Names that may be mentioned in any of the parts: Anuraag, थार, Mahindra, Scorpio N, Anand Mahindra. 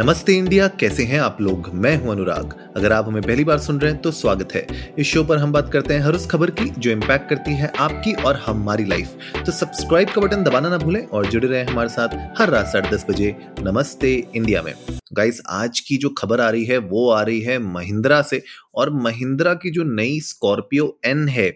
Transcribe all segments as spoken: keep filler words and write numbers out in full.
नमस्ते इंडिया, कैसे हैं आप लोग। मैं हूं अनुराग। अगर आप हमें पहली बार सुन रहे हैं तो स्वागत है। इस शो पर हम बात करते हैं हर उस खबर की जो इम्पैक्ट करती है आपकी और हमारी लाइफ। तो सब्सक्राइब का बटन दबाना ना भूलें और जुड़े रहें हमारे साथ हर रात साढ़े दस बजे नमस्ते इंडिया में। गाइस, आज की जो खबर आ रही है वो आ रही है महिंद्रा से, और महिंद्रा की जो नई स्कॉर्पियो एन है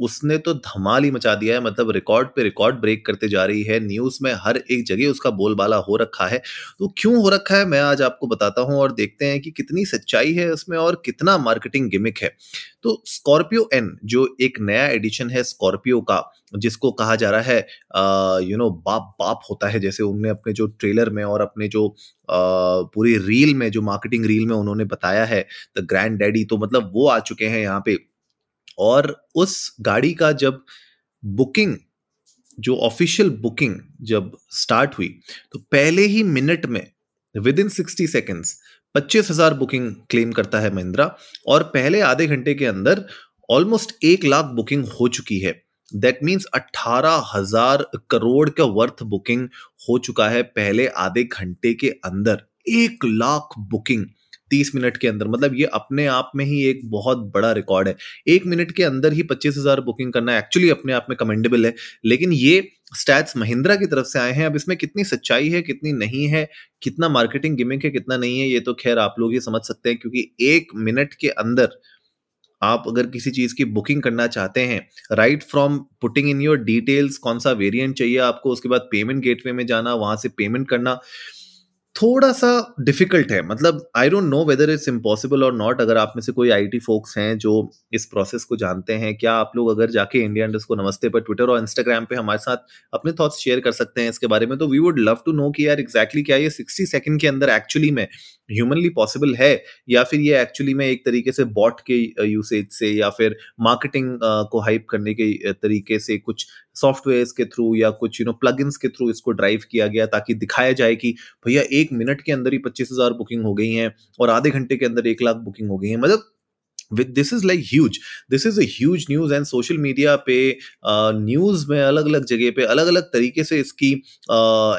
उसने तो धमाल ही मचा दिया है। मतलब रिकॉर्ड पे रिकॉर्ड ब्रेक करते जा रही है। न्यूज़ में हर एक जगह उसका बोलबाला हो रखा है। तो क्यों हो रखा है मैं आज आपको बताता हूं, और देखते हैं कि कितनी सच्चाई है उसमें और कितना मार्केटिंग गिमिक है। तो स्कॉर्पियो एन जो एक नया एडिशन है स्कॉर्पियो का, जिसको कहा जा रहा है यू नो बाप बाप होता है, जैसे उन्होंने अपने जो ट्रेलर में और अपने जो आ, पूरी रील में, जो मार्केटिंग रील में उन्होंने बताया है द ग्रैंड डैडी। तो मतलब वो आ चुके हैं यहाँ पे, और उस गाड़ी का जब बुकिंग, जो ऑफिशियल बुकिंग जब स्टार्ट हुई तो पहले ही मिनट में विद इन सिक्सटी सेकेंड्स पच्चीस हजार बुकिंग क्लेम करता है महिंद्रा, और पहले आधे घंटे के अंदर ऑलमोस्ट एक लाख बुकिंग हो चुकी है। दैट मीन्स अट्ठारह हजार करोड़ का वर्थ बुकिंग हो चुका है पहले आधे घंटे के अंदर। एक लाख बुकिंग तीस मिनट के अंदर, मतलब ये अपने आप में ही एक बहुत बड़ा रिकॉर्ड है। एक मिनट के अंदर ही पच्चीस हजार बुकिंग करना एक्चुअली अपने आप में कमेंडेबल है। लेकिन ये स्टैट्स महिंद्रा की तरफ से आए हैं। अब इसमें कितनी सच्चाई है, कितनी नहीं है, कितना मार्केटिंग गिमिक है, कितना नहीं है, ये तो खैर आप लोग ही समझ सकते हैं। क्योंकि एक मिनट के अंदर आप अगर किसी चीज़ की बुकिंग करना चाहते हैं, right from putting in your details, कौन सा वेरिएंट चाहिए आपको, उसके बाद पेमेंट गेटवे में जाना, वहाँ से पेमेंट करना, थोड़ा सा डिफिकल्ट है। मतलब I don't know whether it's impossible और नॉट। अगर आप में से कोई आईटी फोक्स हैं जो इस प्रोसेस को जानते हैं, क्या आप लोग अगर जाके इंडिया अंडरस्कोर नमस्ते पर ट्विटर और इंस्टाग्राम पे हमारे साथ अपने थॉट्स शेयर कर सकते हैं इसके बारे में, तो we would love to know कि यार एग्जैक्टली क्या ये सिक्सटी सेकेंड के अंदर एक्चुअली में ह्यूमनली पॉसिबल है, या फिर ये एक्चुअली में एक तरीके से बॉट के यूसेज से, या फिर मार्केटिंग को हाइप करने के तरीके से, कुछ सॉफ्टवेयर्स के थ्रू या कुछ यू नो प्लगइन्स के थ्रू इसको ड्राइव किया गया, ताकि दिखाया जाए कि भैया एक मिनट के अंदर ही पच्चीस हजार बुकिंग हो गई हैं और आधे घंटे के अंदर एक लाख बुकिंग हो गई है। मतलब this is like huge, this is a huge news. And social media पे, न्यूज में अलग अलग जगह पे अलग अलग तरीके से इसकी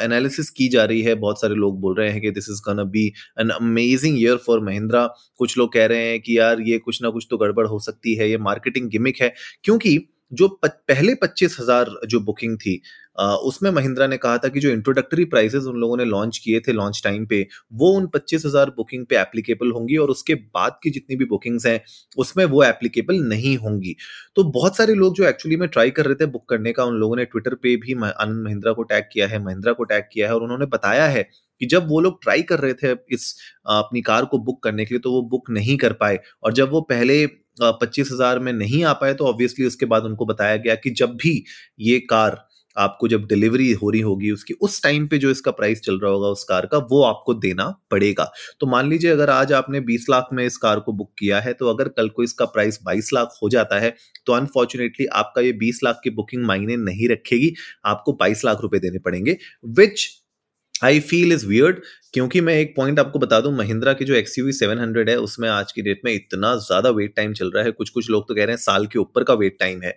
एनालिसिस की जा रही है। बहुत सारे लोग बोल रहे हैं कि this is gonna be an amazing year for Mahindra. कुछ लोग कह रहे हैं कि यार ये कुछ ना कुछ तो गड़बड़ हो सकती है, ये मार्केटिंग गिमिक है। क्योंकि जो प, पहले पच्चीस हजार जो बुकिंग थी आ, उसमें महिंद्रा ने कहा था कि जो इंट्रोडक्टरी प्राइसेस उन लोगों ने लॉन्च किए थे लॉन्च टाइम पे, वो उन पच्चीस हजार बुकिंग पे एप्लीकेबल होंगी, और उसके बाद की जितनी भी बुकिंग्स हैं उसमें वो एप्लीकेबल नहीं होंगी। तो बहुत सारे लोग जो एक्चुअली में ट्राई कर रहे थे बुक करने का, उन लोगों ने ट्विटर पे भी आनंद महिंद्रा को टैग किया है, महिंद्रा को टैग किया है, और उन्होंने बताया है कि जब वो लोग ट्राई कर रहे थे इस अपनी कार को बुक करने के लिए तो वो बुक नहीं कर पाए, और जब वो पहले पच्चीस हजार में नहीं आ पाए तो ऑब्वियसली उसके बाद उनको बताया गया कि जब भी ये कार आपको जब डिलीवरी हो रही होगी उसकी, उस टाइम पे जो इसका प्राइस चल रहा होगा उस कार का, वो आपको देना पड़ेगा। तो मान लीजिए अगर आज आपने बीस लाख में इस कार को बुक किया है, तो अगर कल को इसका प्राइस बाईस लाख हो जाता है तो अनफॉर्चुनेटली आपका ये बीस लाख की बुकिंग मायने नहीं रखेगी, आपको बाईस लाख रुपए देने पड़ेंगे, which I feel is weird. क्योंकि मैं एक पॉइंट आपको बता दूं, महिंद्रा की जो X U V seven hundred है उसमें आज की डेट में इतना ज़्यादा वेट टाइम चल रहा है, कुछ कुछ लोग तो कह रहे हैं साल के ऊपर का वेट टाइम है।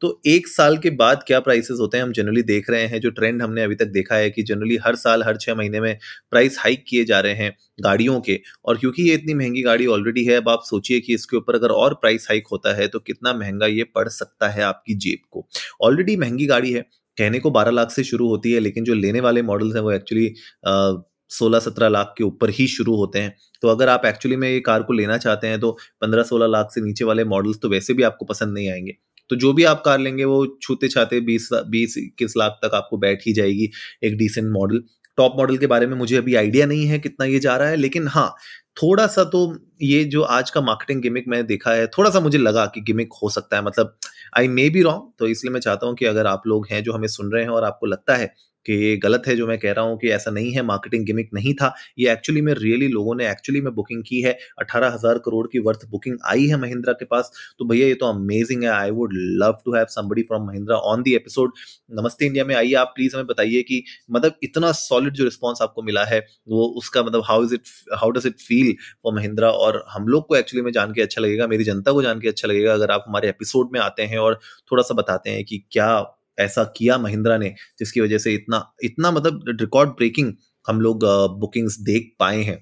तो एक साल के बाद क्या प्राइसेस होते हैं, हम जनरली देख रहे हैं, जो ट्रेंड हमने अभी तक देखा है कि जनरली हर साल हर छः महीने में प्राइस हाइक किए जा रहे हैं गाड़ियों के। और क्योंकि ये इतनी महंगी गाड़ी ऑलरेडी है, अब आप सोचिए कि इसके ऊपर अगर और प्राइस हाइक होता है तो कितना महंगा ये पड़ सकता है आपकी जेब को। ऑलरेडी महंगी गाड़ी है, कहने को बारह लाख से शुरू होती है, लेकिन जो लेने वाले मॉडल्स हैं वो एक्चुअली सोलह सत्रह लाख के ऊपर ही शुरू होते हैं। तो अगर आप एक्चुअली में ये कार को लेना चाहते हैं तो पंद्रह सोलह लाख से नीचे वाले मॉडल्स तो वैसे भी आपको पसंद नहीं आएंगे। तो जो भी आप कार लेंगे वो छूते छाते बीस बीस इक्कीस लाख तक आपको बैठ ही जाएगी एक डिसेंट मॉडल। टॉप मॉडल के बारे में मुझे अभी आइडिया नहीं है कितना ये जा रहा है, लेकिन हाँ थोड़ा सा तो ये जो आज का मार्केटिंग गिमिक मैंने देखा है, थोड़ा सा मुझे लगा कि गिमिक हो सकता है। मतलब आई मे बी रॉन्ग, तो इसलिए मैं चाहता हूँ कि अगर आप लोग हैं जो हमें सुन रहे हैं और आपको लगता है कि ये गलत है जो मैं कह रहा हूँ, कि ऐसा नहीं है, मार्केटिंग गिमिक नहीं था ये, एक्चुअली में रियली लोगों ने एक्चुअली में बुकिंग की है, अठारह हजार करोड़ की वर्थ बुकिंग आई है महिंद्रा के पास। तो भैया ये तो अमेजिंग है, I would love to have somebody from Mahindra on the episode नमस्ते इंडिया में। आइए आप प्लीज हमें बताइए कि मतलब इतना सॉलिड जो रिस्पॉन्स आपको मिला है वो उसका मतलब how is it, how does it feel for Mahindra. और हम लोग को एक्चुअली में जान के अच्छा लगेगा, मेरी जनता को जान के अच्छा लगेगा अगर आप हमारे एपिसोड में आते हैं और थोड़ा सा बताते हैं कि क्या ऐसा किया महिंद्रा ने जिसकी वजह से इतना इतना मतलब रिकॉर्ड ब्रेकिंग हम लोग बुकिंग्स देख पाए हैं।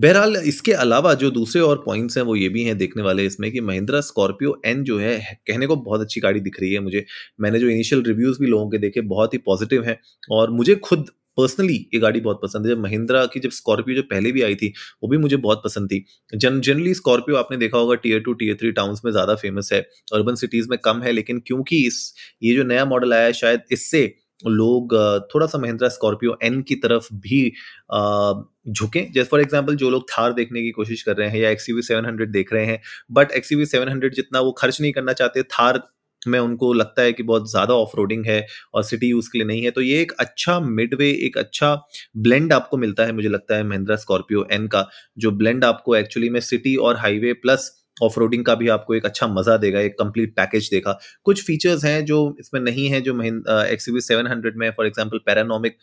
बहरहाल इसके अलावा जो दूसरे और पॉइंट्स हैं वो ये भी हैं देखने वाले इसमें कि महिंद्रा स्कॉर्पियो एन जो है कहने को बहुत अच्छी गाड़ी दिख रही है मुझे। मैंने जो इनिशियल रिव्यूज़ भी लोगों के देखे बहुत ही पॉजिटिव हैं और मुझे खुद पर्सनली ये गाड़ी बहुत पसंद है। जब महिंद्रा की जब स्कॉर्पियो जो पहले भी आई थी वो भी मुझे बहुत पसंद थी। जन जनरली स्कॉर्पियो आपने देखा होगा tier two tier three towns में ज़्यादा फेमस है, अर्बन सिटीज़ में कम है, लेकिन क्योंकि इस ये जो नया मॉडल आया है शायद इससे लोग थोड़ा सा महिंद्रा स्कॉर्पियो एन की तरफ भी झुकें। जैसे फॉर एग्जांपल जो लोग थार देखने की कोशिश कर रहे हैं या एक्सयूवी सेवन हंड्रेड देख रहे हैं, बट एक्सयूवी सेवन हंड्रेड जितना वो खर्च नहीं करना चाहते, थार में उनको लगता है कि बहुत ज़्यादा ऑफ रोडिंग है और सिटी यूज़ के लिए नहीं है। तो ये एक अच्छा मिडवे, एक अच्छा ब्लेंड आपको मिलता है मुझे लगता है महिंद्रा स्कॉर्पियो एन का, जो ब्लेंड आपको एक्चुअली में सिटी और हाईवे प्लस ऑफ रोडिंग का भी आपको एक अच्छा मजा देगा, एक कंप्लीट पैकेज देगा। कुछ फीचर्स हैं जो इसमें नहीं है जो महिंद्रा एक्सयूवी सेवन हंड्रेड में, फॉर एग्जांपल पैरानोमिक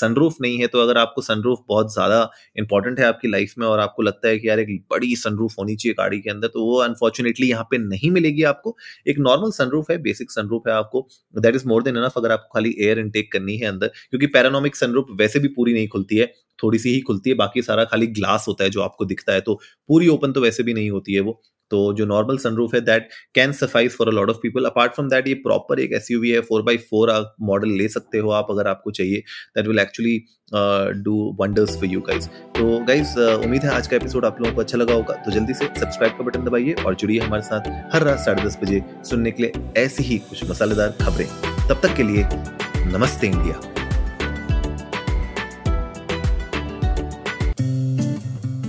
सनरूफ नहीं है। तो अगर आपको सनरूफ बहुत ज़्यादा इंपॉर्टेंट है आपकी लाइफ में और आपको लगता है कि यार एक बड़ी सनरूफ होनी चाहिए गाड़ी के अंदर, तो वो अनफॉर्चुनेटली यहाँ पे नहीं मिलेगी आपको। एक नॉर्मल सनरूफ है, बेसिक सनरूफ है आपको, that is more than enough अगर आपको खाली एयर इनटेक करनी है अंदर, क्योंकि पैरानोमिक सनरूफ वैसे भी पूरी नहीं खुलती है, थोड़ी सी ही खुलती है, बाकी सारा खाली ग्लास होता है जो आपको दिखता है, तो पूरी ओपन तो वैसे भी नहीं होती है वो। तो जो नॉर्मल सनरूफ है that can suffice for a lot of people. Apart from that ये प्रॉपर एक एसयूवी है, फोर बाई फोर आप मॉडल ले सकते हो आप अगर आपको चाहिए, that will actually do wonders for you guys. तो गाइज उम्मीद है आज का एपिसोड आप लोगों को अच्छा लगा होगा, तो जल्दी से सब्सक्राइब का बटन दबाइए और जुड़िए हमारे साथ हर रात साढ़े दस बजे सुनने के लिए ऐसी ही कुछ मसालेदार खबरें। तब तक के लिए नमस्ते इंडिया।